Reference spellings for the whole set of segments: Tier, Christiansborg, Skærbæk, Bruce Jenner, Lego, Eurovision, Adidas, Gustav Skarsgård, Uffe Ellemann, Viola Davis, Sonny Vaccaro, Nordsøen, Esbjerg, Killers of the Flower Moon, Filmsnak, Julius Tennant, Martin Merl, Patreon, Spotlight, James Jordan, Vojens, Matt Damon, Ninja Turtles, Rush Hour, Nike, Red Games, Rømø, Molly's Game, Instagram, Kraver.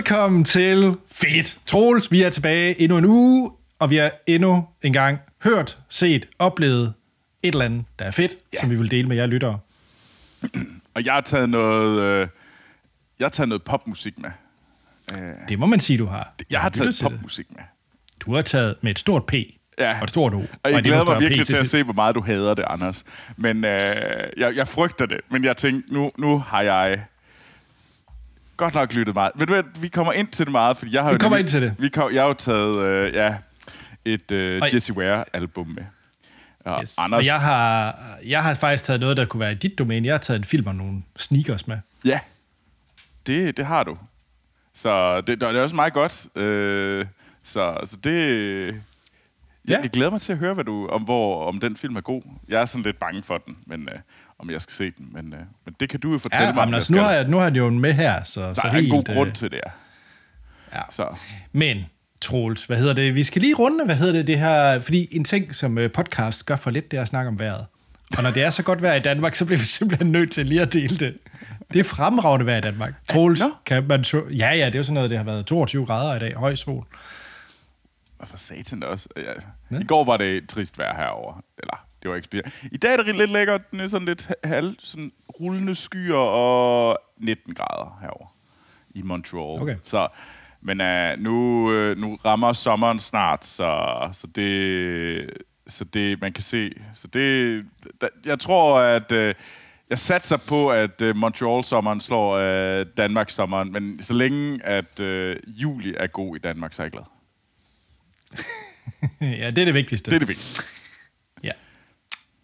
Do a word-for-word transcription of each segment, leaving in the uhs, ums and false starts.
Velkommen til Fedt Troels. Vi er tilbage endnu en uge, og vi har endnu en gang hørt, set, oplevet et eller andet, der er fedt, ja. Som vi vil dele med jer lyttere. Og jeg har taget noget, øh, jeg har taget noget popmusik med. Det må man sige, du har. Jeg, jeg har taget popmusik med. Du har taget med et stort P. Ja. Og et stort O. Og, og jeg glæder mig virkelig til at se, hvor meget du hader det, Anders. Men øh, jeg, jeg frygter det. Men jeg tænkte, nu, nu har jeg godt nok lyttet meget. Ved du hvad, vi kommer ind til det meget, fordi jeg har vi jo... Vi kommer ind til det. Vi kom, jeg har jo taget øh, ja, et øh, Jessie Ware-album med. Og, yes. Anders, og jeg, har, jeg har faktisk taget noget, der kunne være i dit domæne. Jeg har taget en film og nogle sneakers med. Ja, det, det har du. Så det, det er også meget godt. Øh, så, så det... Ja. Jeg glæder mig til at høre, hvad du om hvor om den film er god. Jeg er sådan lidt bange for den, men øh, om jeg skal se den, men, øh, men det kan du jo fortælle ja, mig. Om altså, nu har jeg nu har jeg jo den med her, så der så er helt, en god grund øh, til det. Ja. Så. Men Troels, hvad hedder det? Vi skal lige runde, hvad hedder det det her, fordi en ting som podcast gør for lidt, det er at snakke om vejret. Og når det er så godt vejr i Danmark, så bliver vi simpelthen nødt til lige at dele det. Det er fremragende vejr i Danmark. Troels, no. kan man to- ja ja, det er jo sådan noget, det har været toogtyve grader i dag, høj sol. Og for satan også. Ja. I går var det trist vejr herovre. Eller, det var ikke specielt. I dag er det lidt lækkert. Den er sådan lidt halv, sådan rullende skyer og nitten grader herovre i Montreal. Okay. Så, men uh, nu, uh, nu rammer sommeren snart, så, så, det, så det, man kan se. Så det, da, jeg tror, at... Uh, jeg satser på, at uh, Montreal-sommeren slår uh, Danmarks-sommeren, men så længe, at uh, juli er god i Danmark, så er jeg glad. Ja, det er det vigtigste. Det er det vigtigste. Ja.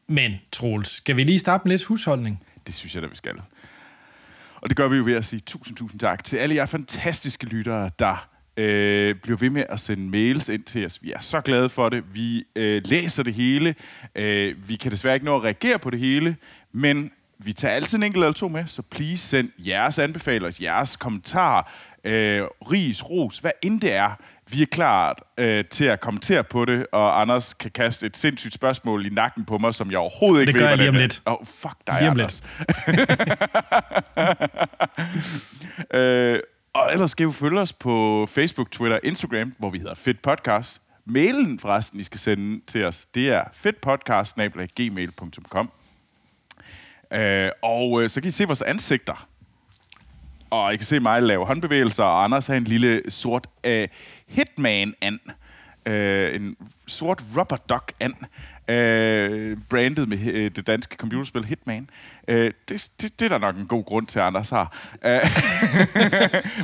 Men, Troels, skal vi lige starte med lidt husholdning? Det synes jeg da, vi skal. Og det gør vi jo ved at sige tusind, tusind tak til alle jer fantastiske lyttere, der øh, bliver ved med at sende mails ind til os. Vi er så glade for det. Vi øh, læser det hele. Øh, vi kan desværre ikke nå at reagere på det hele, men vi tager altid en enkelt eller to med, så please send jeres anbefalinger, jeres kommentarer, øh, ris, ros, hvad end det er. Vi er klart øh, til at kommentere på det, og Anders kan kaste et sindssygt spørgsmål i nakken på mig, som jeg overhovedet ikke ved. Det gør ved, jeg lige om lidt. Åh, oh, fuck dig, lige Anders. øh, og ellers skal I følge os på Facebook, Twitter, Instagram, hvor vi hedder F E D Podcast. Mailen forresten, I skal sende til os, det er fedpodcast snabel-a gmail punktum com. Øh, og øh, så kan I se vores ansigter. Og I kan se mig lave håndbevægelser, og Anders har en lille sort øh, hitman-and. Øh, en sort rubber duck-and, øh, brandet med øh, det danske computerspil Hitman. Øh, det, det, det er der nok en god grund til, Anders har. Øh,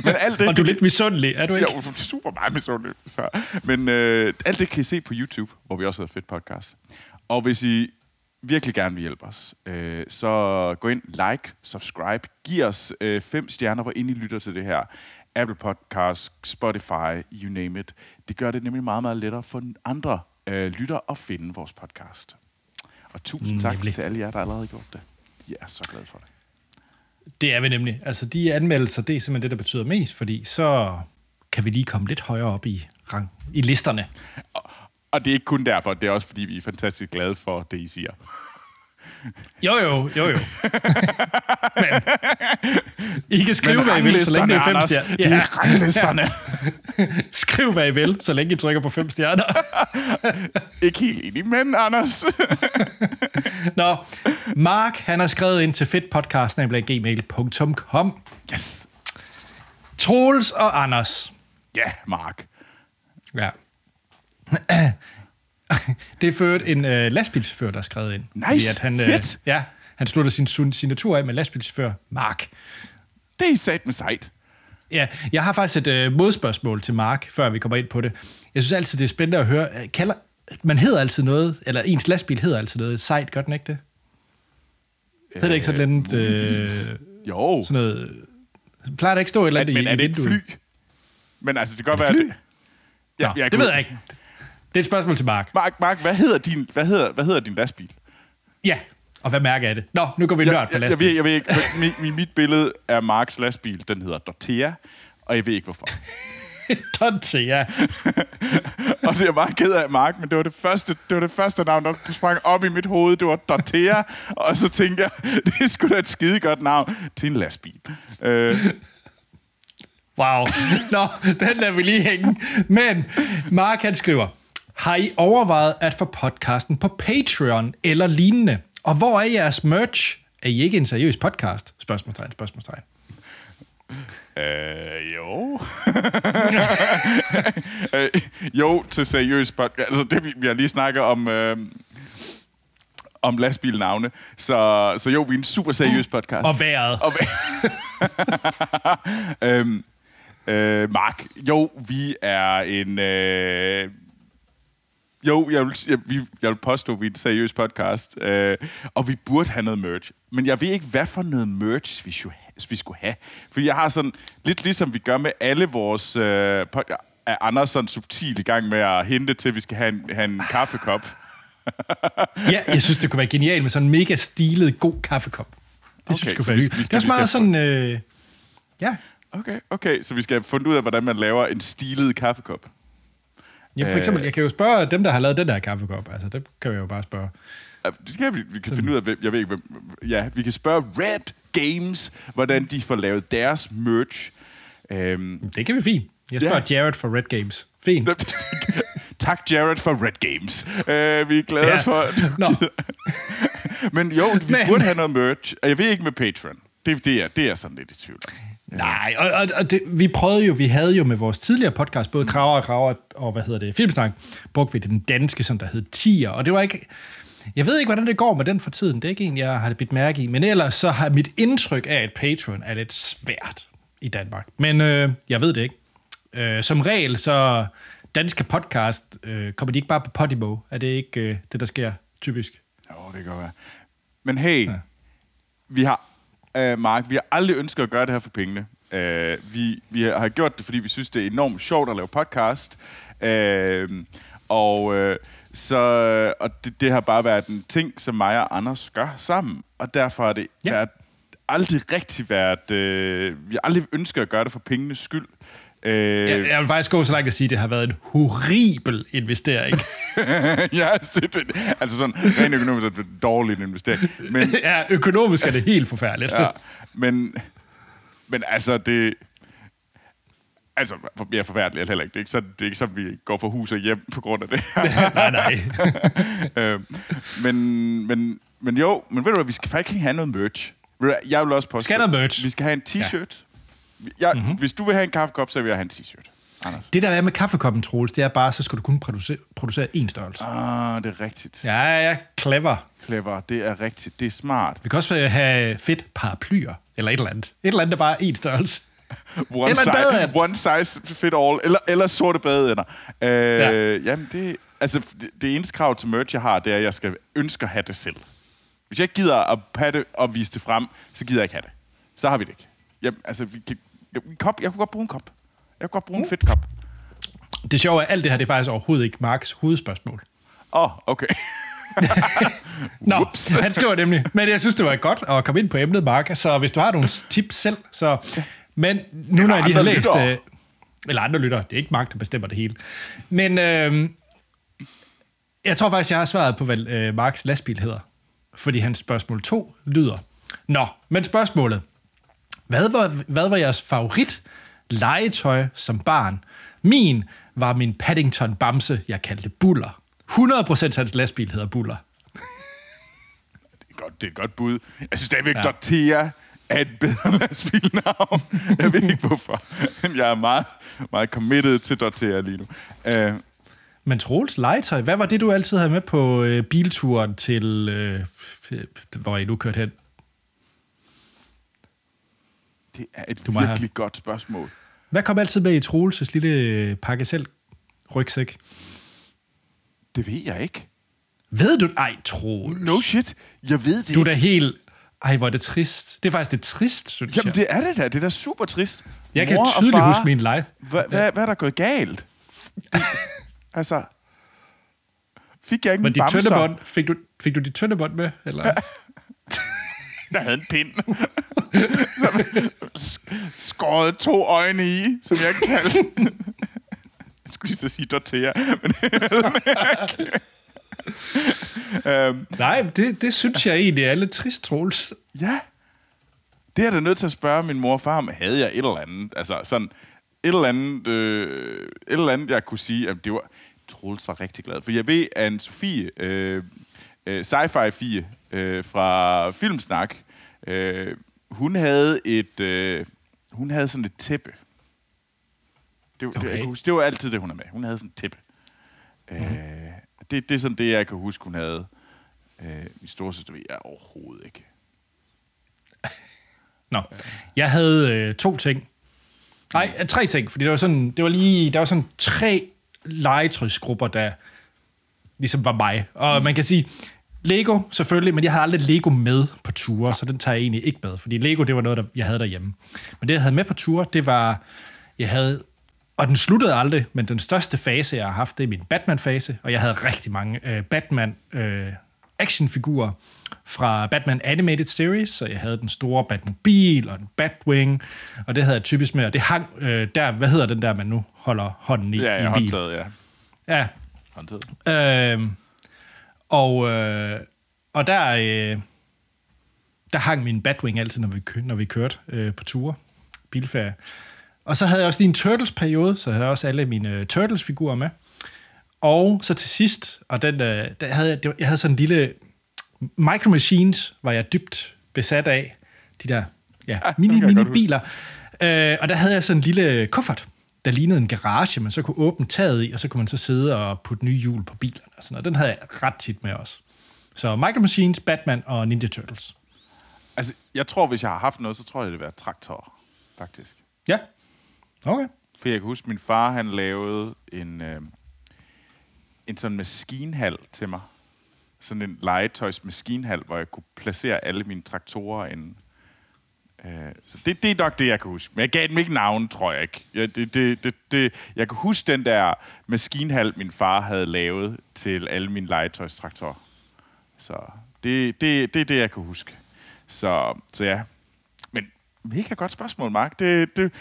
men alt det, og du er lidt misundelig, er du ikke? Jo, super meget misundelig. Så. Men øh, alt det kan I se på YouTube, hvor vi også har fedt podcast. Og hvis I virkelig gerne vil hjælpe os, øh, så gå ind, like, subscribe, giv os øh, fem stjerner, hvor ind I lytter til det her. Apple Podcast, Spotify, you name it. Det gør det nemlig meget, meget lettere for andre øh, lytter at finde vores podcast. Og tusind tak nemlig til alle jer, der allerede har gjort det. Jeg er så glad for det. Det er vi nemlig. Altså, de anmeldelser, det er simpelthen det, der betyder mest, fordi så kan vi lige komme lidt højere op i rang, i listerne. Og Og det er ikke kun derfor, det er også fordi, vi er fantastisk glade for det, I siger. Jo, jo, jo, jo. Men I kan skrive, hvad I vil, så længe det er fem stjerner. Ja. Det er ranglisterne. Ja. Skriv, hvad I vil, så længe I trykker på fem stjerner. Ikke helt enig, men Anders. Nå, Mark, han har skrevet ind til fedtpodcast snabel-a gmail punktum com. Yes. Troels og Anders. Ja, Mark. Ja. Det er ført en øh, lastbilschauffør, der er skrevet ind. Nice, fordi at han, øh, fedt. Ja, han slutter sin signatur af med lastbilschauffør Mark. Det er sat med sejt. Ja, jeg har faktisk et øh, modspørgsmål til Mark, før vi kommer ind på det. Jeg synes altid, det er spændende at høre. Kalder, man hedder altid noget, eller ens lastbil hedder altid noget. Sejt, gør den ikke det? Øh, hedder det ikke sådan lidt... Øh, jo. Sådan noget, plejer det ikke stå et eller andet i vinduet? Men er det et fly? Men altså, det kan godt være... Ja, nå, jeg det ved jeg ikke. Det er et spørgsmål til Mark. Mark, Mark, hvad hedder din, hvad hedder, hvad hedder din lastbil? Ja, og hvad mærke er det? Nå, nu går vi nørd på lastbil. Jeg, jeg, jeg, jeg ved ikke, mit, mit billede er Marks lastbil, den hedder Dortea, og jeg ved ikke hvorfor. Dortea. Og det er meget ked af, Mark, men det var det første, det var det første navn, der sprang op i mit hoved, det var Dortea, og så tænkte jeg, det er sgu da et skide godt navn til en lastbil. Øh, Wow. Nå, den lader vi lige hænge. Men Mark, han skriver, har I overvejet at få podcasten på Patreon eller lignende? Og hvor er jeres merch? Er I ikke en seriøs podcast? Spørgsmålstegn, spørgsmålstegn. Øh, jo. øh, jo, til seriøs podcast. Altså, det, vi har lige snakket om... Øh om lastbilnavne, så, så jo, vi er en super seriøs podcast. Og vejret. Og vejret. øhm, øh, Mark, jo, vi er en... Øh, jo, jeg vil, jeg, jeg vil påstå, vi er en seriøs podcast, øh, og vi burde have noget merch. Men jeg ved ikke, hvad for noget merch, vi skulle, vi skulle have. Fordi jeg har sådan, lidt ligesom vi gør med alle vores øh, podcast, er Anders sådan subtil i gang med at hente til, at vi skal have en, have en kaffekop. Ja, jeg synes, det kunne være genialt med sådan en mega stilet, god kaffekop. Det okay, synes jeg kunne være hyggeligt. Det er meget sådan... Øh, ja. Okay, okay, så vi skal have fundet ud af, hvordan man laver en stilet kaffekop. Ja, for eksempel, jeg kan jo spørge dem, der har lavet den der kaffekop. Altså, det kan jeg jo bare spørge. Det kan vi, vi kan sådan. Finde ud af, jeg ved ikke, ja, vi kan spørge Red Games, hvordan de får lavet deres merch. Um, det kan vi fint. Jeg spørger ja. Jared fra Red Games. Fint. Tak, Jared, for Red Games. Uh, vi er glade ja. for... No. Men jo, vi Men. burde have noget merch. Jeg ved ikke med Patreon. Det, det, er, det er sådan lidt i tvivl. Nej, og, og, og det, vi prøvede jo, vi havde jo med vores tidligere podcast, både Kraver og Kraver og, hvad hedder det, Filmsnak, brugte vi den danske, som der hed Tier, og det var ikke... Jeg ved ikke, hvordan det går med den for tiden. Det er ikke en, jeg har det bidt mærke i. Men ellers så har mit indtryk af, at Patreon er lidt svært i Danmark. Men øh, jeg ved det ikke. Øh, som regel, så... Danske podcast, øh, kommer de ikke bare på Podimo? Er det ikke øh, det, der sker typisk? Jo, det kan godt være. Men hey, ja. vi har, øh, Mark, vi har aldrig ønsket at gøre det her for pengene. Øh, vi, vi har gjort det, fordi vi synes, det er enormt sjovt at lave podcast. Øh, og øh, så, og det, det har bare været en ting, som mig og Anders gør sammen. Og derfor har det ja. været, aldrig rigtig været... Øh, vi har aldrig ønsket at gøre det for pengenes skyld. Øh, jeg, jeg vil faktisk gå så langt at sige, at det har været en horribel investering. Ja, det, det, altså sådan rent økonomisk er det en dårlig investering. Men, ja, økonomisk er det helt forfærdeligt. Ja, men, men altså, det... Altså, mere ja, forfærdeligt er det heller ikke. Det er ikke sådan, det er ikke sådan, vi går fra hus og hjem på grund af det. nej, nej. øh, men, men, men jo, men ved du hvad, vi skal faktisk ikke have noget merch. Jeg vil også påstå... Skal der merch? Vi skal have en t-shirt. Ja. Jeg, mm-hmm. Hvis du vil have en kaffekop, så vil jeg have en t-shirt, Anders. Det der er med kaffekoppen, Troels, det er bare, så skal du kun producere, producere én størrelse. Ah, det er rigtigt. Ja, ja, ja. Clever. Clever, det er rigtigt. Det er smart. Vi kan også have fedt paraplyer, eller et eller andet. Et eller andet, der bare er én størrelse. One, size, one size fit all, eller, eller sorte badeænder. Øh, ja. Jamen, det, altså, det, det eneste krav til merch, jeg har, det er, at jeg skal ønske at have det selv. Hvis jeg ikke gider at patte og vise det frem, så gider jeg ikke have det. Så har vi det ikke. Jamen, altså, vi kan... Kop. Jeg kunne godt bruge en kop. Jeg kunne godt bruge en fedt kop. Det sjove er, at alt det her, det er faktisk overhovedet ikke Marks hovedspørgsmål. Åh, oh, okay. Nå, han skriver nemlig. Men jeg synes, det var godt at komme ind på emnet, Mark. Så hvis du har nogle tips selv, så... Men nu, når jeg lige har læst... Lytter. Eller andre lytter. Det er ikke Mark, der bestemmer det hele. Men øh, jeg tror faktisk, jeg har svaret på, hvad øh, Marks lastbil hedder. Fordi hans spørgsmål to lyder... Nå, men spørgsmålet... Hvad var, hvad var jeres favorit legetøj som barn? Min var min Paddington-bamse, jeg kaldte Buller. hundrede procent hans lastbil hedder Buller. Det er, godt, det er et godt bud. Jeg synes stadigvæk, at ja. Dorothea er et bedre lastbilnavn. Jeg ved ikke, hvorfor. Jeg er meget, meget committed til Dorothea lige nu. Uh. Men Troels, legetøj, hvad var det, du altid havde med på øh, bilturen til... Øh, hvor I nu kørte hen? Det er et virkelig have... godt spørgsmål. Hvad kom altid med i Troelses lille pakke selv rygsæk? Det ved jeg ikke. Ved du? Ej, Troels. No shit. Jeg ved det Du er da helt... Ej, hvor er det trist. Det er faktisk det trist, synes Jamen, jeg. Jamen, det er det da. Det er da super trist. Jeg Mor kan tydeligt far, huske min leg. Hvad hva, hva er der gået galt? Altså... Fik jeg ikke en bamser? Fik du, fik du dit tøndebånd med? Eller... Der havde en pind, som skårede to øjne i, som jeg kaldte. Jeg skulle lige så sige Dorothea, men øhm. Nej, det, det synes jeg egentlig er lidt trist, Troels. Ja, Det er da nødt til at spørge min mor og far om, havde jeg et eller andet, altså sådan et eller andet, øh, et eller andet, jeg kunne sige, at det var, Troels var rigtig glad. For jeg ved, at en Sofie, øh, sci-fi-fie øh, fra Filmsnak, øh, hun havde et, øh, hun havde sådan et tæppe. Det, okay. det, jeg kan huske, det var altid det, hun er med. Hun havde sådan et tæppe. Mm-hmm. Øh, det, det er sådan det, jeg kan huske, hun havde. Øh, min storesøster ved jeg overhovedet ikke. Nå, jeg havde øh, to ting. Nej, tre ting, fordi det var sådan, det var lige, der var sådan tre legetøjsgrupper, der ligesom var mig. Og mm. man kan sige, Lego selvfølgelig, men jeg havde aldrig Lego med på ture, ja. Så den tager jeg egentlig ikke med, fordi Lego, det var noget, der, jeg havde derhjemme. Men det, jeg havde med på ture, det var, jeg havde, og den sluttede aldrig, men den største fase, jeg har haft, det er min Batman-fase, og jeg havde rigtig mange øh, Batman øh, actionfigurer fra Batman Animated Series, så jeg havde den store Batmobil og en Batwing, og det havde jeg typisk med, og det hang øh, der, hvad hedder den der, man nu holder hånden i, ja, ja, i en bil? Håndtaget, ja, ja. Håndtaget. Øh, og, øh, og der, øh, der hang min Batwing altid, når vi, når vi kørte øh, på ture, bilferie. Og så havde jeg også lige en Turtles-periode, så havde jeg også alle mine øh, Turtles-figurer med. Og så til sidst, og den, øh, der havde jeg, var, jeg havde sådan en lille... Micro Machines var jeg dybt besat af, de der ja, ja, mini-mini-biler. Øh, og der havde jeg sådan en lille kuffert, der lignede en garage, man så kunne åbne taget i, og så kunne man så sidde og putte nye hjul på bilerne. Og sådan, og den havde jeg ret tit med også. Så Micro Machines, Batman og Ninja Turtles. Altså, jeg tror, hvis jeg har haft noget, så tror jeg, det ville være traktor, faktisk. Ja, okay. For jeg kan huske, min far, han lavede en, øh, en sådan maskinhal til mig. Sådan en legetøjsmaskinhal, hvor jeg kunne placere alle mine traktorer inden. Øh, så det, det er nok det, jeg kan huske. Men jeg gav dem ikke navn, tror jeg ikke. Jeg, det, det, det, det, jeg kan huske den der maskinhal, min far havde lavet til alle mine legetøjstraktorer. Så det, det, det er det, jeg kan huske. Så, så ja. Men mega godt spørgsmål, Mark. Det, det,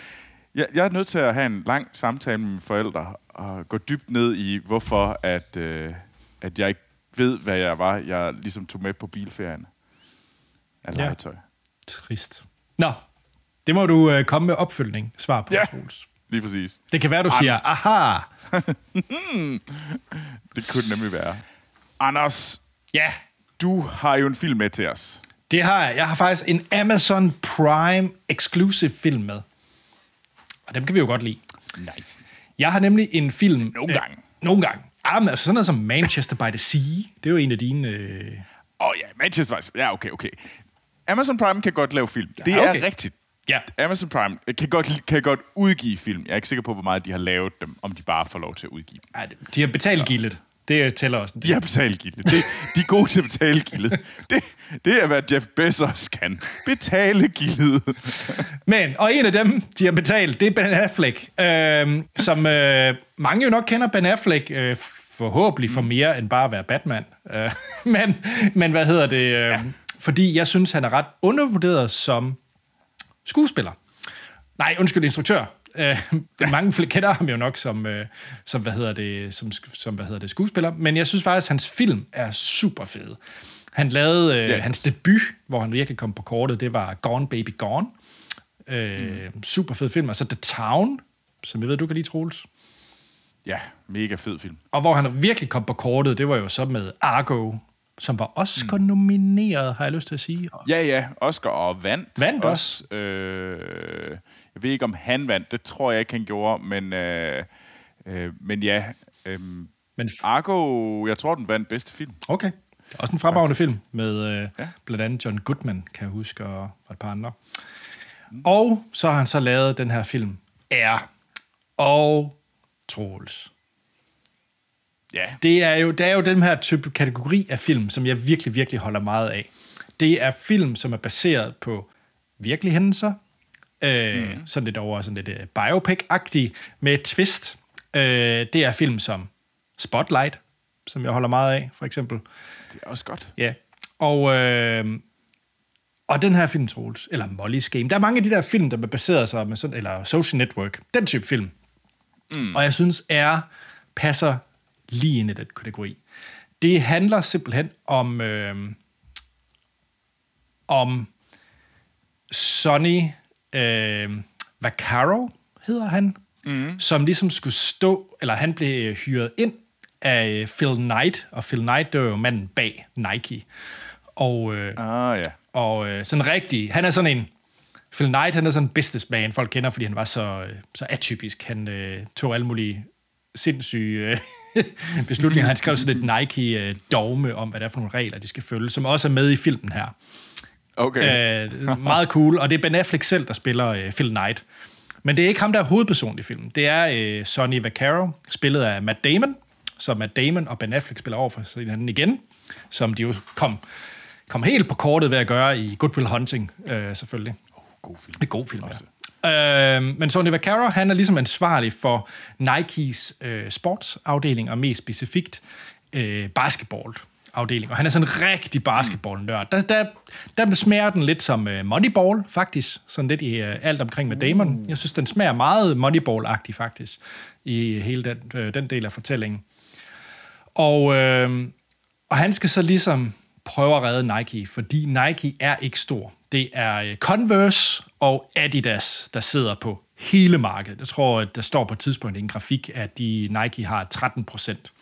jeg, jeg er nødt til at have en lang samtale med mine forældre og gå dybt ned i, hvorfor at, øh, at jeg ikke ved, hvad jeg var, jeg ligesom tog med på bilferien. Altså, ja. Tøj. Trist. Nå, det må du øh, komme med opfølgning, svar på, ja. Troels. Lige præcis. Det kan være, du An- siger, aha! Det kunne nemlig være. Anders, ja. Du har jo en film med til os. Det har jeg. Jeg har faktisk en Amazon Prime exclusive film med. Og dem kan vi jo godt lide. Nice. Jeg har nemlig en film... Nogle gange. Øh, nogle gange. Ah, men altså sådan noget som Manchester by the Sea. Det er jo en af dine... Åh øh... oh, ja, Manchester by the Sea. Ja, okay, okay. Amazon Prime kan godt lave film. Ja, det okay. er rigtigt. Ja. Amazon Prime kan godt, kan godt udgive film. Jeg er ikke sikker på, hvor meget de har lavet dem, om de bare får lov til at udgive dem. Ja, de har betalt gildet. Det tæller også. De har betalt gildet. Det, de er gode til at betale gildet. Det, det er, hvad Jeff Bezos kan. Betale gildet. Men, og en af dem, de har betalt, det er Ben Affleck. Øh, som øh, mange jo nok kender Ben Affleck, øh, forhåbentlig for mere end bare at være Batman. Øh, men, men hvad hedder det? Øh, ja. Fordi jeg synes, han er ret undervurderet som skuespiller. Nej, undskyld, instruktør. Mange kender ham jo nok som som hvad hedder det som som hvad hedder det skuespiller, men jeg synes faktisk at hans film er super fed. Han lavede yes. øh, hans debut, hvor han virkelig kom på kortet. Det var Gone Baby Gone, øh, mm. super fed film. Og så The Town, som jeg ved du kan lide, Troels. Ja, mega fed film. Og hvor han virkelig kom på kortet, det var jo så med Argo, som var Oscar nomineret, har jeg lyst til at sige. Ja ja, Oscar og vandt. Vandt også. også øh... Jeg ved ikke, om han vandt. Det tror jeg ikke, han gjorde. Men, øh, øh, men ja. Øh, men Argo, jeg tror, den vandt bedste film. Okay. Også en fremragende film med øh, ja. blandt andet John Goodman, kan jeg huske, og et par andre. Mm. Og så har han så lavet den her film, Air. Og Troels. Ja. Det er jo, det er jo den her type kategori af film, som jeg virkelig, virkelig holder meget af. Det er film, som er baseret på virkelige hændelser, Øh, mm. sådan lidt over sådan lidt uh, biopic-agtig med twist. Øh, det er film som Spotlight, som jeg holder meget af, for eksempel. Det er også godt. Ja. Og, øh, og den her film, Troels, eller Molly's Game. Der er mange af de der film, der baserer sig med sådan, eller Social Network, den type film. Mm. Og jeg synes, er passer lige ind i den kategori. Det handler simpelthen om øh, om Sonny øh, Vaccaro hedder han, mm. som ligesom skulle stå, eller han blev hyret ind af Phil Knight, og Phil Knight, det var jo manden bag Nike. Og, øh, ah, ja. og øh, sådan rigtig, han er sådan en, Phil Knight, han er sådan en businessman, folk kender, fordi han var så, så atypisk. Han øh, tog alle mulige sindssyge øh, beslutninger. Han skrev sådan et Nike-dogme om, hvad der er for nogle regler, de skal følge, som også er med i filmen her. Okay. Æh, meget cool, og det er Ben Affleck selv, der spiller øh, Phil Knight. Men det er ikke ham, der er hovedpersonen i filmen. Det er øh, Sonny Vaccaro, spillet af Matt Damon, så Matt Damon og Ben Affleck spiller over for hinanden igen, som de jo kom, kom helt på kortet ved at gøre i Good Will Hunting, øh, selvfølgelig. Oh, god film. En god film også. Ja. Øh, men Sonny Vaccaro, han er ligesom ansvarlig for Nikes øh, sportsafdeling, og mest specifikt øh, basketball. Afdeling, og han er sådan en rigtig basketball-nørd. Der, der, der smager den lidt som uh, Moneyball, faktisk. Sådan lidt i uh, alt omkring med Damon. Jeg synes, den smager meget Moneyball-agtig, faktisk, i hele den, øh, den del af fortællingen. Og, øh, og han skal så ligesom prøve at redde Nike, fordi Nike er ikke stor. Det er uh, Converse og Adidas, der sidder på hele markedet. Jeg tror, at der står på et tidspunkt i en grafik, at de, Nike har tretten procent.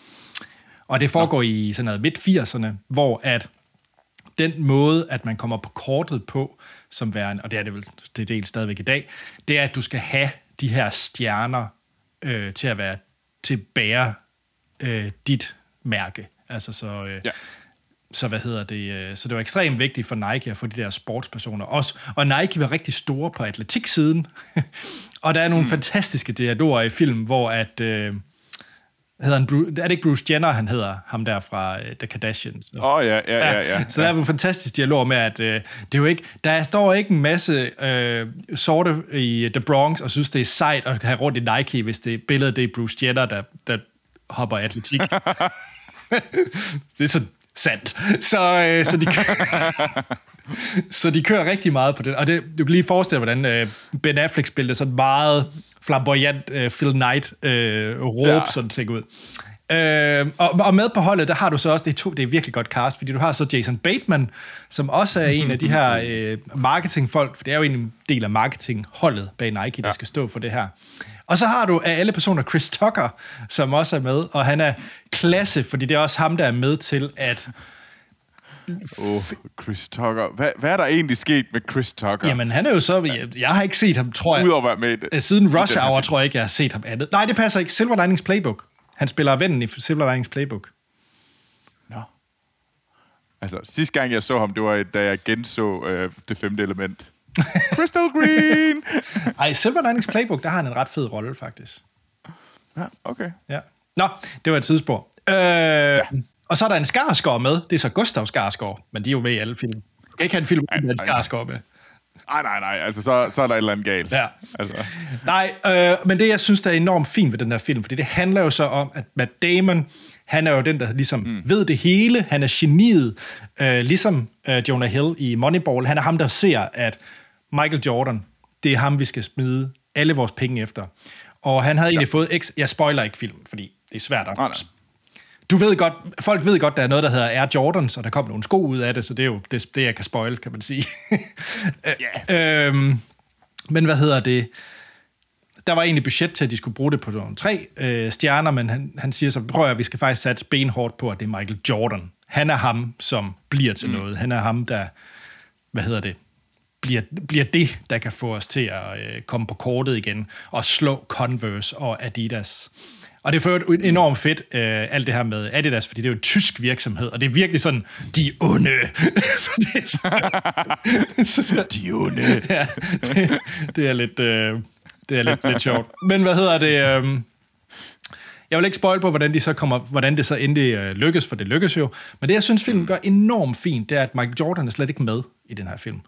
Og det foregår i sådan noget midt firserne, hvor at den måde, at man kommer på kortet på, som værende, og det er det vel til del stadigvæk i dag, det er, at du skal have de her stjerner øh, til at være til at bære øh, dit mærke. Altså så, øh, ja. så hvad hedder det? Øh, så det var ekstremt vigtigt for Nike at få de der sportspersoner også. Og Nike var rigtig store på atletiksiden. Og der er nogle mm. fantastiske dialoger i filmen, hvor at øh, hedder han Bruce, er det ikke Bruce Jenner, han hedder? Ham der fra uh, The Kardashians. Åh, oh, ja, ja, ja, ja, ja. Så der er en fantastisk dialog med, at uh, det er jo ikke, der står ikke en masse uh, sorte i The Bronx, og synes, det er sejt at have rundt i Nike, hvis det billede det er Bruce Jenner, der, der hopper atletik. Det er så sandt. Så, uh, så, de kører, så de kører rigtig meget på det. Og det, du kan lige forestille dig, hvordan uh, Ben Affleck spillede sådan meget flamboyant uh, Phil Knight uh, råb, ja. Sådan ting ud. Uh, og, og med på holdet, der har du så også, det er, to, det er virkelig godt cast, fordi du har så Jason Bateman, som også er en af de her uh, marketingfolk, for det er jo en del af marketingholdet bag Nike, ja. Der skal stå for det her. Og så har du af alle personer Chris Tucker, som også er med, og han er klasse, fordi det er også ham, der er med til at... Åh, oh, Chris Tucker. Hvad, hvad er der egentlig sket med Chris Tucker? Jamen, han er jo så... Jeg, jeg har ikke set ham, tror jeg... Udover med... Det, siden Rush Hour, tror jeg ikke, jeg har set ham andet. Nej, det passer ikke. Silver Linings Playbook. Han spiller vennen i Silver Linings Playbook. Nå. No. Altså, sidste gang, jeg så ham, det var, da jeg genså øh, det femte element. Crystal Green! Ej, Silver Linings Playbook, der har han en ret fed rolle, faktisk. Ja, okay. Ja. Nå, det var et tidsspor. Øh... Ja. Og så er der en Skarsgård med. Det er så Gustav Skarsgård, men de er jo med i alle film. Ikke han film, men en Skarsgård med. Nej, nej, nej. Altså, så, så er der et eller andet galt. Ja. Altså. Nej, øh, men det, jeg synes, der er enormt fint ved den her film, fordi det handler jo så om, at Matt Damon, han er jo den, der ligesom mm. ved det hele. Han er geniet, øh, ligesom øh, Jonah Hill i Moneyball. Han er ham, der ser, at Michael Jordan, det er ham, vi skal smide alle vores penge efter. Og han havde egentlig ja. fået... X- jeg spoiler ikke filmen, fordi det er svært at... Nej, nej. Du ved godt, folk ved godt, der er noget, der hedder Air Jordans, og der kom nogle sko ud af det, så det er jo det, det jeg kan spoil, kan man sige. yeah. øhm, men hvad hedder det? Der var egentlig budget til, at de skulle bruge det på nogle tre øh, stjerner, men han, han siger så, prøv at vi skal faktisk satse benhårdt på, at det er Michael Jordan. Han er ham, som bliver til mm. noget. Han er ham, der, hvad hedder det, bliver, bliver det, der kan få os til at øh, komme på kortet igen, og slå Converse og Adidas. Og det er jo enormt fedt, øh, alt det her med Adidas, fordi det er jo en tysk virksomhed, og det er virkelig sådan, de er onde. Så det er sådan, så, de er onde. Ja, det, det er lidt, øh, det er lidt, lidt sjovt. Men hvad hedder det? Øh, jeg vil ikke spoil på, hvordan, de så kommer, hvordan det så endelig øh, lykkes, for det lykkes jo. Men det, jeg synes, filmen gør enormt fint, det er, at Michael Jordan er slet ikke med i den her film.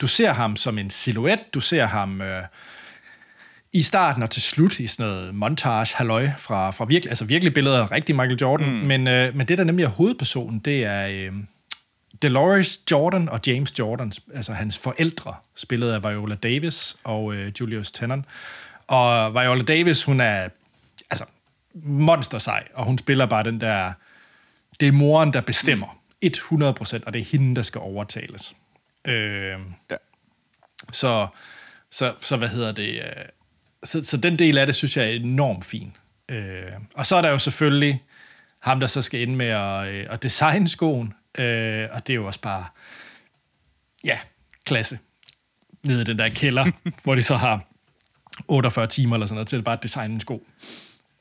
Du ser ham som en silhuet, du ser ham... Øh, i starten og til slut i sådan noget montage halløj fra fra virkelig altså virkelig billeder af rigtig Michael Jordan, mm. men øh, men det der nemlig er hovedpersonen, det er øh, Dolores Jordan og James Jordan, altså hans forældre, spillet af Viola Davis og øh, Julius Tennant. Og Viola Davis, hun er altså monster sej, og hun spiller bare den der, det er moren, der bestemmer mm. hundrede procent, og det er hende, der skal overtales. Øh, ja. Så, så, så hvad hedder det? Øh, så, så den del af det, synes jeg er enormt fin. Øh, og så er der jo selvfølgelig ham, der så skal ind med at, øh, at designe skoen. Øh, og det er jo også bare, ja, klasse. Nede i den der kælder, hvor de så har otteogfyrre timer eller sådan noget til at bare designe en sko.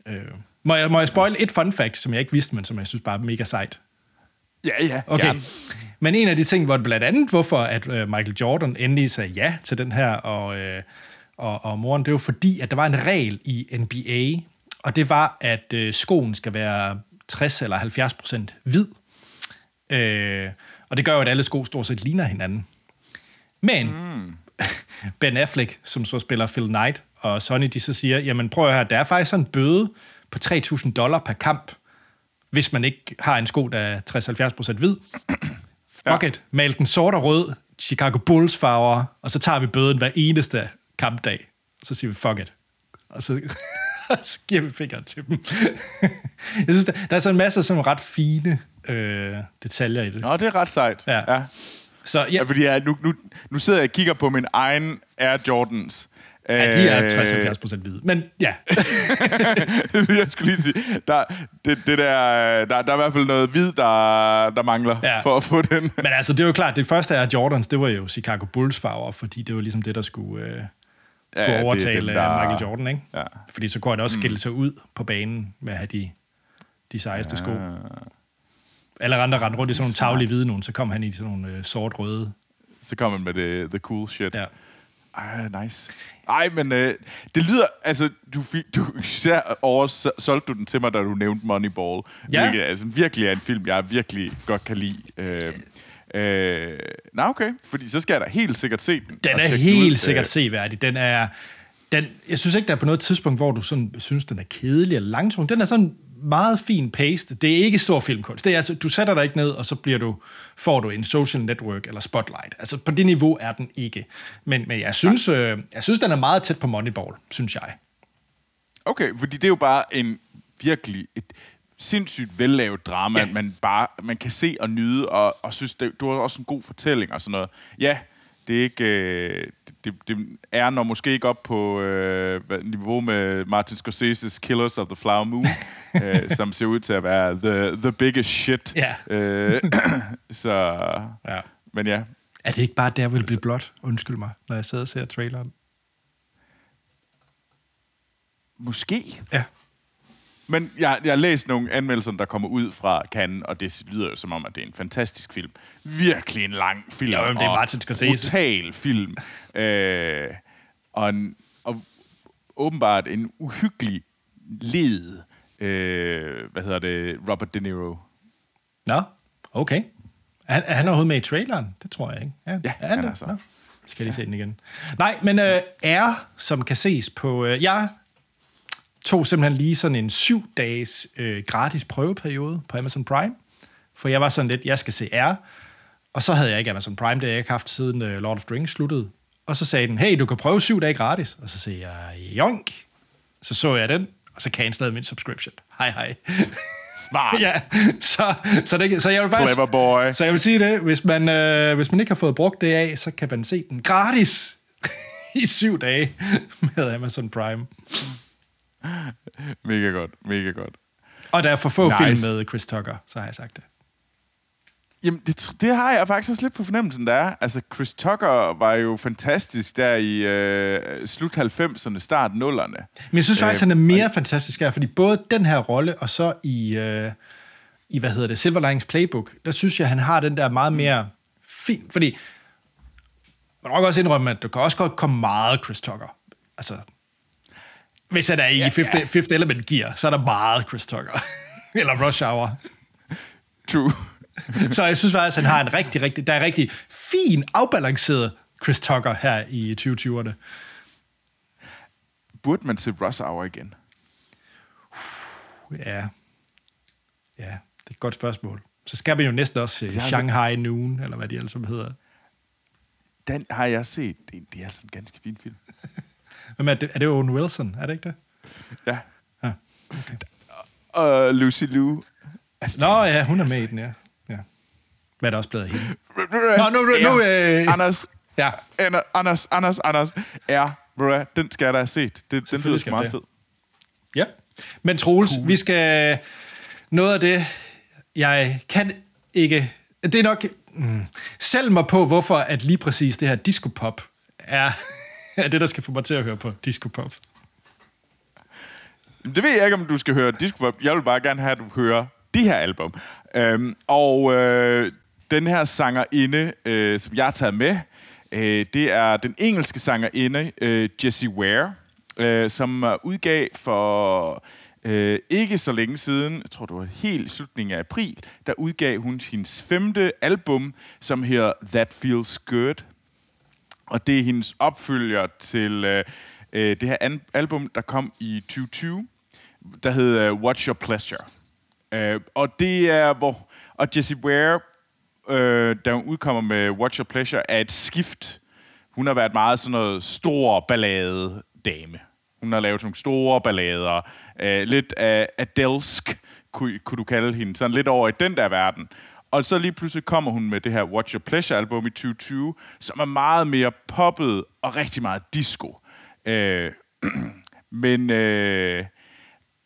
Øh. Må jeg, må jeg spoil et fun fact, som jeg ikke vidste, men som jeg synes bare er mega sejt? Ja, ja. Okay. Ja. Men en af de ting, hvor det blandt andet, hvorfor at øh, Michael Jordan endelig sagde ja til den her, og, øh, og, og moren, det var fordi, at der var en regel i N B A, og det var, at øh, skoen skal være tres eller halvfjerds procent hvid. Øh, og det gør jo, at alle sko stort set ligner hinanden. Men mm. Ben Affleck, som så spiller Phil Knight, og Sonny, de så siger, jamen prøv at høre, der er faktisk sådan en bøde på tre tusind dollar per kamp, hvis man ikke har en sko, der er tres til halvfjerds procent hvid. Fuck it. Mal den sort og rød, Chicago Bulls farver, og så tager vi bøden hver eneste kampdag. Så siger vi fuck it. Og så, og så giver vi fingeren til dem. Jeg synes, der, der er sådan en masse sådan ret fine øh, detaljer i det. Nå, det er ret sejt. Ja. ja. Så, ja. Ja, fordi jeg, nu, nu, nu sidder jeg og kigger på min egen Air Jordans. Ja, de er tres til halvfjerds procent hvide, men ja. Jeg skulle lige sige, der, det, det der, der, der er i hvert fald noget hvid, der, der mangler ja. for at få den. Men altså, det er jo klart, det første af Jordans, det var jo Chicago Bulls farver, fordi det var ligesom det, der skulle, øh, ja, skulle overtale det, det, der... Michael Jordan, ikke? Ja. Fordi så kunne han også mm. skille sig ud på banen med at have de, de sejeste ja. sko. Alle andre rendte rundt i sådan nogle tavlige hvide nogen, så kom han i sådan nogle øh, sort-røde. Så kom han med det the cool shit. Ja. Ej, nice. Ej, men øh, det lyder... Altså, du, du, især over solgte du den til mig, da du nævnte Moneyball. Ja. Hvilket altså, virkelig er en film, jeg virkelig godt kan lide. Øh, øh, nej, okay. Fordi så skal jeg da helt sikkert se den. Den er helt ud. sikkert seværdig. Den er... Den, jeg synes ikke, der er på noget tidspunkt, hvor du sådan, synes, den er kedelig eller langtrung. Den er sådan meget fin paste. Det er ikke stor filmkunst. Det er, altså, du sætter dig ikke ned, og så bliver du, får du en Social Network eller Spotlight. Altså, på det niveau er den ikke. Men, men jeg, synes, øh, jeg synes, den er meget tæt på Moneyball, synes jeg. Okay, fordi det er jo bare en virkelig... Et sindssygt vellavet drama, ja. man bare man kan se og nyde, og, og synes, det, du har også en god fortælling og sådan noget. Ja, det er ikke... Øh, det, det er når måske ikke op på øh, niveau med Martin Scorsese's Killers of the Flower Moon, øh, som ser ud til at være the, the biggest shit. Ja. Øh, så, ja. Men ja. Er det ikke bare der, vil blive blot? Undskyld mig, når jeg sidder og ser traileren. Måske. Ja. Men jeg, jeg har læst nogle anmeldelser, der kommer ud fra Cannes, og det lyder jo som om, at det er en fantastisk film. Virkelig en lang film. Ja, det er Martin Scorsese. Brutal film. Øh, og, en, og åbenbart en uhyggelig led, øh, hvad hedder det, Robert De Niro. Nå, okay. Er han, er han overhovedet med i traileren? Det tror jeg ikke. Ja, ja er han er så. Nå, skal jeg lige se ja. den igen. Nej, men øh, er, som kan ses på... Øh, jeg tog simpelthen lige sådan en syv dages øh, gratis prøveperiode på Amazon Prime. For jeg var sådan lidt, jeg skal se Air. Og så havde jeg ikke Amazon Prime, det havde jeg ikke haft siden øh, Lord of the Rings sluttede. Og så sagde den, hey, du kan prøve syv dage gratis. Og så sagde jeg, jonk. Så så jeg den, og så cancelede min subscription. Hej, hej. Smart. Ja, så, så, det, så jeg vil faktisk... Clever boy. Så jeg vil sige det, hvis man, øh, hvis man ikke har fået brugt det af, så kan man se den gratis i syv dage med Amazon Prime. Mega godt, mega godt. Og der er for få nice. film med Chris Tucker, så har jeg sagt det. Jamen, det, det har jeg faktisk også lidt på fornemmelsen, der er. Altså, Chris Tucker var jo fantastisk der i øh, slut halvfemserne, start nullerne. Men jeg synes faktisk, øh, han er mere og... fantastisk her, fordi både den her rolle, og så i, øh, i, hvad hedder det, Silver Linings Playbook, der synes jeg, han har den der meget mere fin, fordi man kan også indrømme, at du kan også godt komme meget Chris Tucker. Altså... Hvis han er i ja, Fifth, ja. Fifth Element Gear, så er der meget Chris Tucker. Eller Rush Hour. True. Så jeg synes faktisk, at han har en rigtig, rigtig, der er rigtig fin, afbalanceret Chris Tucker her i tyve tyverne. Burde man se Rush Hour igen? Ja. Ja, det er et godt spørgsmål. Så skal man jo næsten også se Shanghai så... Noon, eller hvad de altså hedder. Den har jeg set. Det er altså en ganske fin film. Men er det, er det Owen Wilson, er det ikke det? Ja. Ah, okay. Og Lucy Liu. Altså, nå ja, hun er med i den, ja. ja. Hvad er der også blevet af hende? Nå, nu, nu, nu, øh... Anders, Ja. Anders, Anders, Anders, Anders. Ja, bro, den skal jeg da have set. Det, den lyder meget fed. Ja. Men Troels, cool. vi skal... Noget af det, jeg kan ikke... Det er nok... Mm. Sælg mig på, hvorfor at lige præcis det her disco-pop er, er det, der skal få mig til at høre på disco-pop. Det ved jeg ikke, om du skal høre disco-pop. Jeg vil bare gerne have, at du hører det her album. Øhm, og øh, den her sangerinde, øh, som jeg har taget med, øh, det er den engelske sangerinde øh, Jessie Ware, øh, som udgav for... Uh, ikke så længe siden, jeg tror det var helt slutningen af april, der udgav hun hendes femte album, som hedder That Feels Good. Og det er hendes opfølger til uh, uh, det her an- album, der kom i tyve tyve, der hedder uh, Watch Your Pleasure. Uh, og det er, hvor... Og Jessie Ware, uh, der udkommer med Watch Your Pleasure, er et skift. Hun har været meget sådan noget stor ballade-dame. Hun har lavet nogle store ballader. Øh, lidt af adelsk, kunne, kunne du kalde hende. Sådan lidt over i den der verden. Og så lige pludselig kommer hun med det her Watch Your Pleasure-album i tyve tyve, som er meget mere poppet og rigtig meget disco. Øh, men... Øh,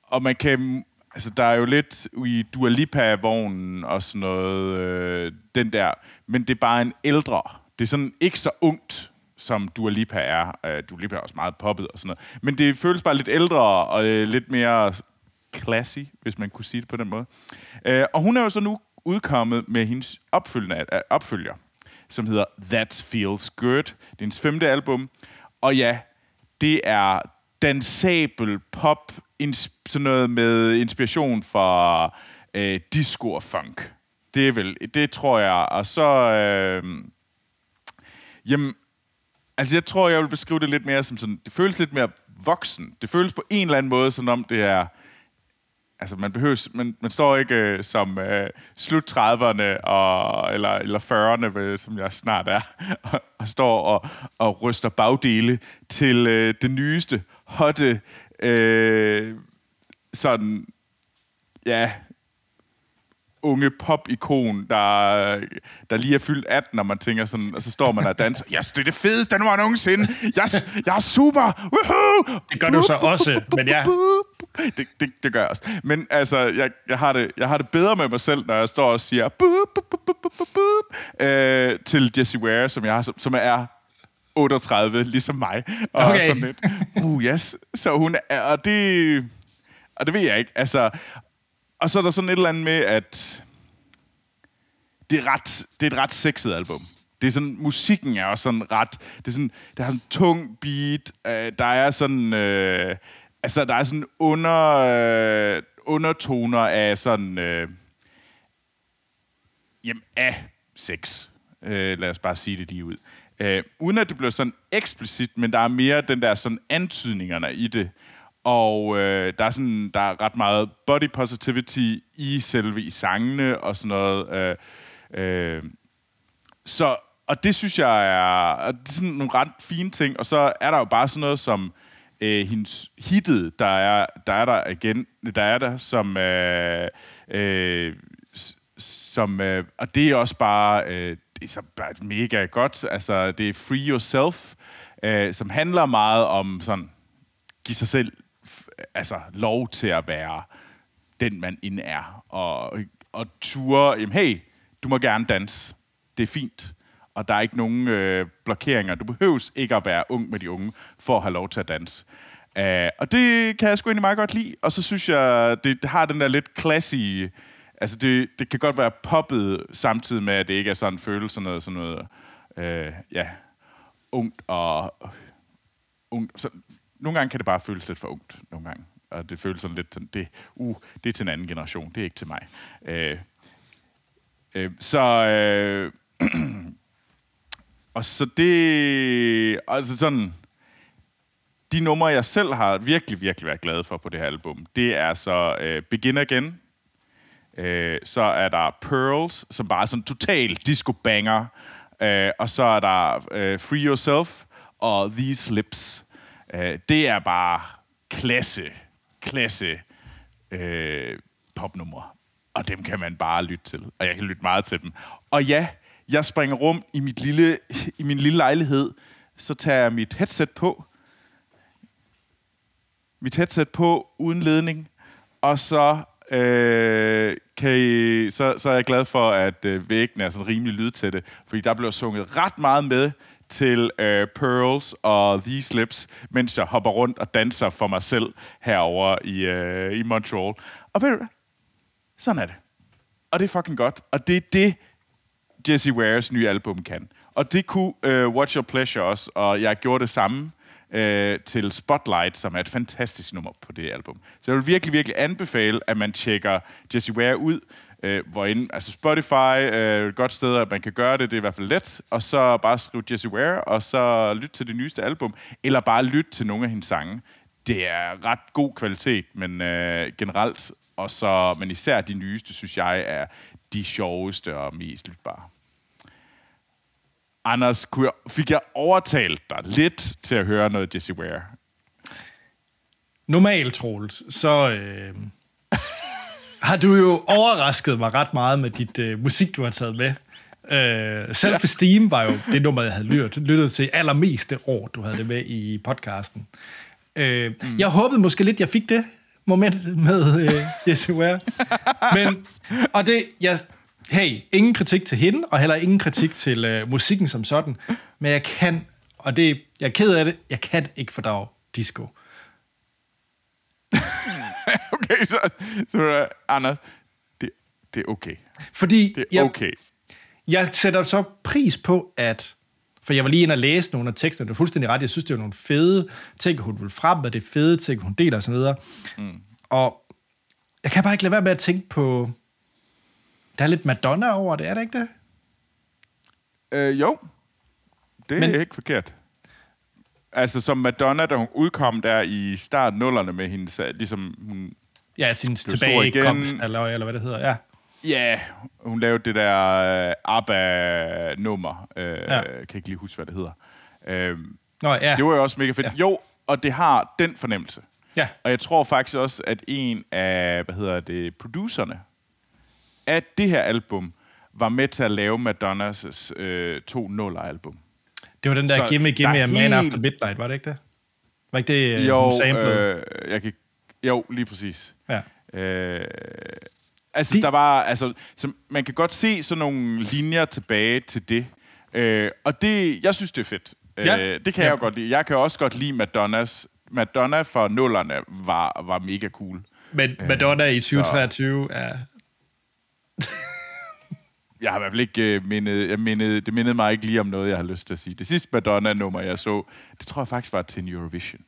og man kan... Altså, der er jo lidt i Dua Lipa-vognen og sådan noget. Øh, den der. Men det er bare en ældre. Det er sådan ikke så ungt, som Dua Lipa er. Uh, Dua Lipa er også meget poppet og sådan noget. Men det føles bare lidt ældre og uh, lidt mere classy, hvis man kunne sige det på den måde. Uh, og hun er jo så nu udkommet med hendes opfølgende, uh, opfølger, som hedder That Feels Good. Det er hendes femte album. Og ja, det er dansabel pop, ins- sådan noget med inspiration fra uh, disco og funk. Det er vel, det tror jeg. Og så... Uh, jamen... Altså, jeg tror, jeg vil beskrive det lidt mere som sådan... Det føles lidt mere voksen. Det føles på en eller anden måde, som om det er... Altså, man behøves... Man, man står ikke øh, som øh, slut trediverne og, eller, eller fyrrerne, øh, som jeg snart er, og, og står og, og ryster bagdele til øh, det nyeste, hotte... Øh, sådan... Ja... unge pop-ikon, der, der lige er fyldt atten, når man tænker sådan, og så står man og danser. Yes, det er det fedeste, den var nogensinde. Yes, jeg er super. Woohoo! Det gør du så også, men ja. Det, det, det gør jeg også. Men altså, jeg, jeg, har det, jeg har det bedre med mig selv, når jeg står og siger bup, bup, bup, bup, bup, bup, øh, til Jessie Ware, som, jeg, som, som er otteogtredive, ligesom mig. Og okay. Sådan lidt. Uh, yes. Så hun er, og det... Og det ved jeg ikke. Altså... Og så er der sådan et eller andet med, at det er, ret, det er et ret sexet album. Det er sådan, musikken er også sådan ret... Det er sådan, der er sådan en tung beat. Øh, der er sådan... Øh, altså, der er sådan under, øh, undertoner af sådan... Øh, jamen, af sex. Øh, lad os bare sige det lige ud. Øh, uden at det bliver sådan eksplicit, men der er mere den der sådan antydningerne i det. Og øh, der er sådan der er ret meget body positivity i selve i sangene og sådan noget. Øh, øh, så og det synes jeg er, og det er sådan nogle ret fine ting. Og så er der jo bare sådan noget som øh, hendes hittet, der er der er der igen, der er der som øh, øh, som øh, og det er også bare øh, det er så bare mega godt. Altså det er Free Yourself, øh, som handler meget om sådan give sig selv altså lov til at være den, man inde er. Og, og ture, jamen hey, du må gerne danse. Det er fint. Og der er ikke nogen øh, blokeringer. Du behøves ikke at være ung med de unge, for at have lov til at danse. Uh, og det kan jeg sgu egentlig meget godt lide. Og så synes jeg, det, det har den der lidt classy... Altså, det, det kan godt være poppet, samtidig med, at det ikke er sådan en følelse, sådan noget, sådan noget øh, ja, ungt og... Ungt, så, nogle gange kan det bare føles lidt for ungt, nogle gange. Og det føles sådan lidt sådan, det, uh, det er til en anden generation, det er ikke til mig. Øh, øh, så, øh, og så det, altså sådan, de numre, jeg selv har virkelig, virkelig været glad for på det her album, det er så øh, Begin Again, øh, så er der Pearls, som bare er sådan total disco-banger, øh, og så er der øh, Free Yourself og These Lips. Det er bare klasse, klasse øh, popnumre. Og dem kan man bare lytte til. Og jeg kan lytte meget til dem. Og ja, Jeg springer rum i, mit lille, i min lille lejlighed, så tager jeg mit headset på. Mit headset på, uden ledning. Og så, øh, kan I, så, så er jeg glad for, at øh, væggene er sådan rimelig lydtætte. Fordi der blev sunget ret meget med til øh, Pearls og These Lips, mens jeg hopper rundt og danser for mig selv herover i, øh, i Montreal. Og ved du hvad? Sådan er det. Og det er fucking godt. Og det er det, Jessie Wares nye album kan. Og det kunne uh, Watch Your Pleasure også, og jeg gjorde det samme uh, til Spotlight, som er et fantastisk nummer på det album. Så jeg vil virkelig, virkelig anbefale, at man tjekker Jessie Ware ud, uh, hvorinde, altså Spotify, uh, et godt sted, at man kan gøre det, det er i hvert fald let, og så bare skriv Jessie Ware, og så lyt til det nyeste album, eller bare lyt til nogle af hendes sange. Det er ret god kvalitet, men uh, generelt, og så, men især de nyeste, synes jeg, er de sjoveste og mest lytbare. Anders, kunne jeg, fik jeg overtalt dig lidt til at høre noget Jessie Ware? Normalt, Troels, så øh, har du jo overrasket mig ret meget med dit øh, musik, du har taget med. Øh, Self-esteem ja. var jo det nummer, jeg havde lyttet, lyttet til allermest det år, du havde det med i podcasten. Øh, mm. Jeg håbede måske lidt, jeg fik det moment med øh, Jessie Ware. Men, og det, jeg... Hey, ingen kritik til hende, og heller ingen kritik til øh, musikken som sådan. Men jeg kan, og det, jeg er ked af det, jeg kan ikke fordrage disco. Okay, så, så uh, Anders, det, det er okay. Fordi det er okay. Jeg, jeg sætter så pris på, at... For jeg var lige inde og læse nogle af teksterne, det er fuldstændig ret. Jeg synes, det er nogle fede ting, hun vil frem, og det er fede ting, hun deler og sådan noget. Mm. Og jeg kan bare ikke lade være med at tænke på... Der er lidt Madonna over det, er det ikke det? Øh, jo. Det Men, er ikke forkert. Altså som Madonna, da hun udkom der i start nullerne med hendes... Ligesom hun ja, sin tilbagekomst, eller, eller hvad det hedder, ja. Ja, yeah, hun lavede det der uh, ABBA-nummer. Uh, ja. Kan ikke lige huske, hvad det hedder. Uh, Nå, ja. Det var jo også mega fedt. Ja. Jo, og det har den fornemmelse. Ja. Og jeg tror faktisk også, at en af, hvad hedder det, producerne... at det her album var med til at lave Madonnas øh, to nuller album. Det var den der Gimme Gimme af Man After Midnight, var det ikke det? Var ikke det, jo, hun samplede? Øh, jeg kan, jo, lige præcis. Ja. Øh, altså, de... der var, altså, så man kan godt se sådan nogle linjer tilbage til det. Øh, og det, jeg synes, det er fedt. Ja. Øh, det kan ja. jeg godt lide. Jeg kan også godt lide Madonnas. Madonna for nullerne var, var mega cool. Men Madonna øh, i tyve treogtyve så... er... Jeg har i hvert fald ikke uh, mindet, jeg mindede, det mindede mig ikke lige om noget, jeg har lyst til at sige. Det sidste Madonna-nummer, jeg så, det tror jeg faktisk var til Eurovision.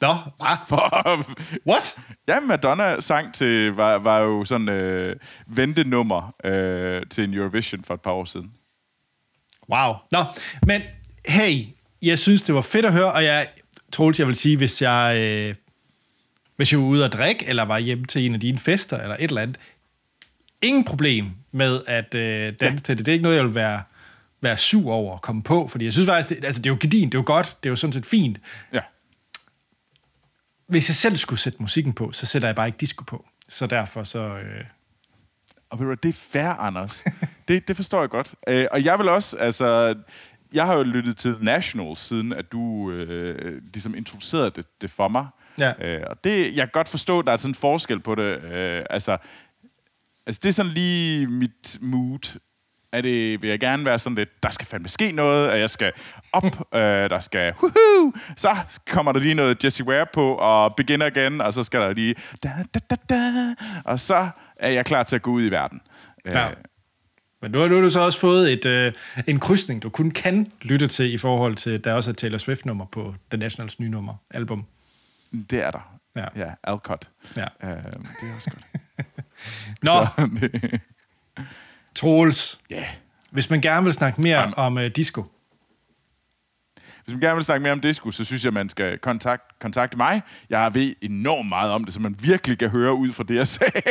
Nå, hvad? What? Ja, Madonna sang til, var, var jo sådan et uh, ventenummer uh, til en Eurovision for et par år siden. Wow. Nå, men hey, jeg synes, det var fedt at høre, og jeg tror, jeg vil sige, hvis jeg, øh, hvis jeg var ude og drikke, eller var hjemme til en af dine fester, eller et eller andet, ingen problem med at øh, danse til det. Det er ikke noget, jeg vil være, være sur over at komme på, fordi jeg synes faktisk, det, altså, det er jo gedin, det er jo godt, det er jo sådan set fint. Ja. Hvis jeg selv skulle sætte musikken på, så sætter jeg bare ikke disco på. Så derfor så... Øh... Og ved du, det er fair, Anders. det, det forstår jeg godt. Øh, og jeg vil også, altså... Jeg har jo lyttet til Nationals, siden at du øh, ligesom introducerede det, det for mig. Ja. Øh, og det, jeg kan godt forstå, at der er sådan en forskel på det. Øh, altså... Altså, det er sådan lige mit mood. Er det, vil jeg gerne være sådan lidt, der skal fandme ske noget, at jeg skal op, øh, der skal woohoo, så kommer der lige noget Jessie Ware på, og Begin Again, og så skal der lige da, da, da, da, og så er jeg klar til at gå ud i verden. Ja. Æh, Men nu har, nu har du så også fået et, øh, en krydsning, du kun kan lytte til i forhold til, der også er Taylor Swift-nummer på The Nationals nye nummer, album. Det er der. Ja, ja Alcott. Ja. Æh, det er også godt. Nå, Troels, yeah. Hvis man gerne vil snakke mere Jamen. om uh, disco. Hvis man gerne vil snakke mere om disco, så synes jeg, man skal kontakt, kontakte mig. Jeg ved enormt meget om det, så man virkelig kan høre ud fra det, jeg sagde.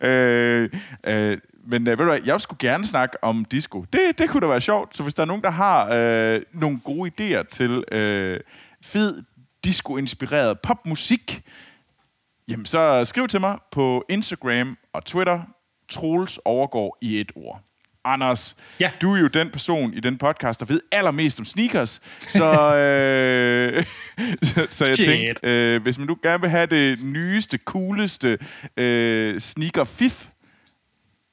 øh, øh, men øh, ved du hvad, jeg skulle gerne snakke om disco. Det, det kunne da være sjovt, så hvis der er nogen, der har øh, nogle gode idéer til øh, fed disco-inspireret popmusik, jamen, så skriv til mig på Instagram og Twitter. Troels overgår i et ord. Anders. Ja. Du er jo den person i den podcast, der ved allermest om sneakers. Så, øh, så, så jeg tænkte, øh, hvis man nu gerne vil have det nyeste, cooleste øh, sneaker-fif,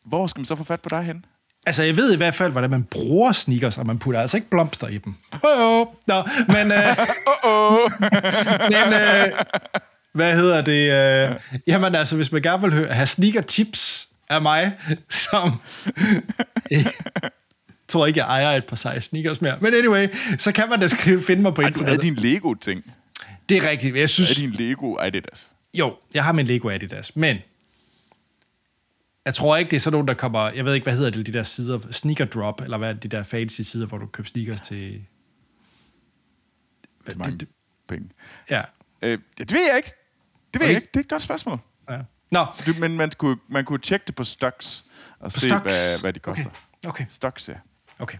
hvor skal man så få fat på dig hen? Altså, jeg ved i hvert fald, hvordan man bruger sneakers, og man putter altså ikke blomster i dem. Åh-åh! Nå, men... Øh, Åh-åh! men... Øh, hvad hedder det? Øh, jamen, altså, hvis man gerne vil have sneaker-tips af mig, som... Jeg tror ikke, jeg ejer et par seje sneakers mere. Men anyway, så kan man da finde mig på internet. Er din Lego-ting? Det er rigtigt. Jeg synes... Er din Lego Adidas? Jo, jeg har min Lego Adidas, men... Jeg tror ikke, det er sådan nogen, der kommer... Jeg ved ikke, hvad hedder det, de der sider... Sneaker drop, eller hvad er det, de der fancy sider, hvor du køber sneakers til... Hvad, til mange det, det, penge. Ja. Øh, det ved jeg ikke. Det ved jeg ikke. Det er et godt spørgsmål. Ja. Nå. Du, men man kunne, man kunne tjekke det på Stux, og på se, Stux? Hvad, hvad de koster. Okay. Okay. Stux, ja. Okay.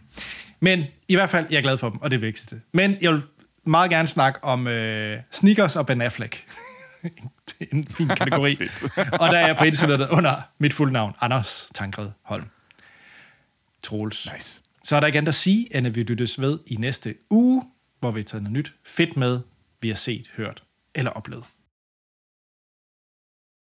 Men i hvert fald, jeg er glad for dem, og det er det vigtigste. Men jeg vil meget gerne snakke om øh, sneakers og Ben Affleck. Det er en fin kategori. Og der er jeg på internettet under mit fulde navn, Anders Tankred Holm. Troels. Nice. Så er der igen at sige, at vi lyttes ved i næste uge, hvor vi tager noget nyt fedt med, vi har set, hørt eller oplevet.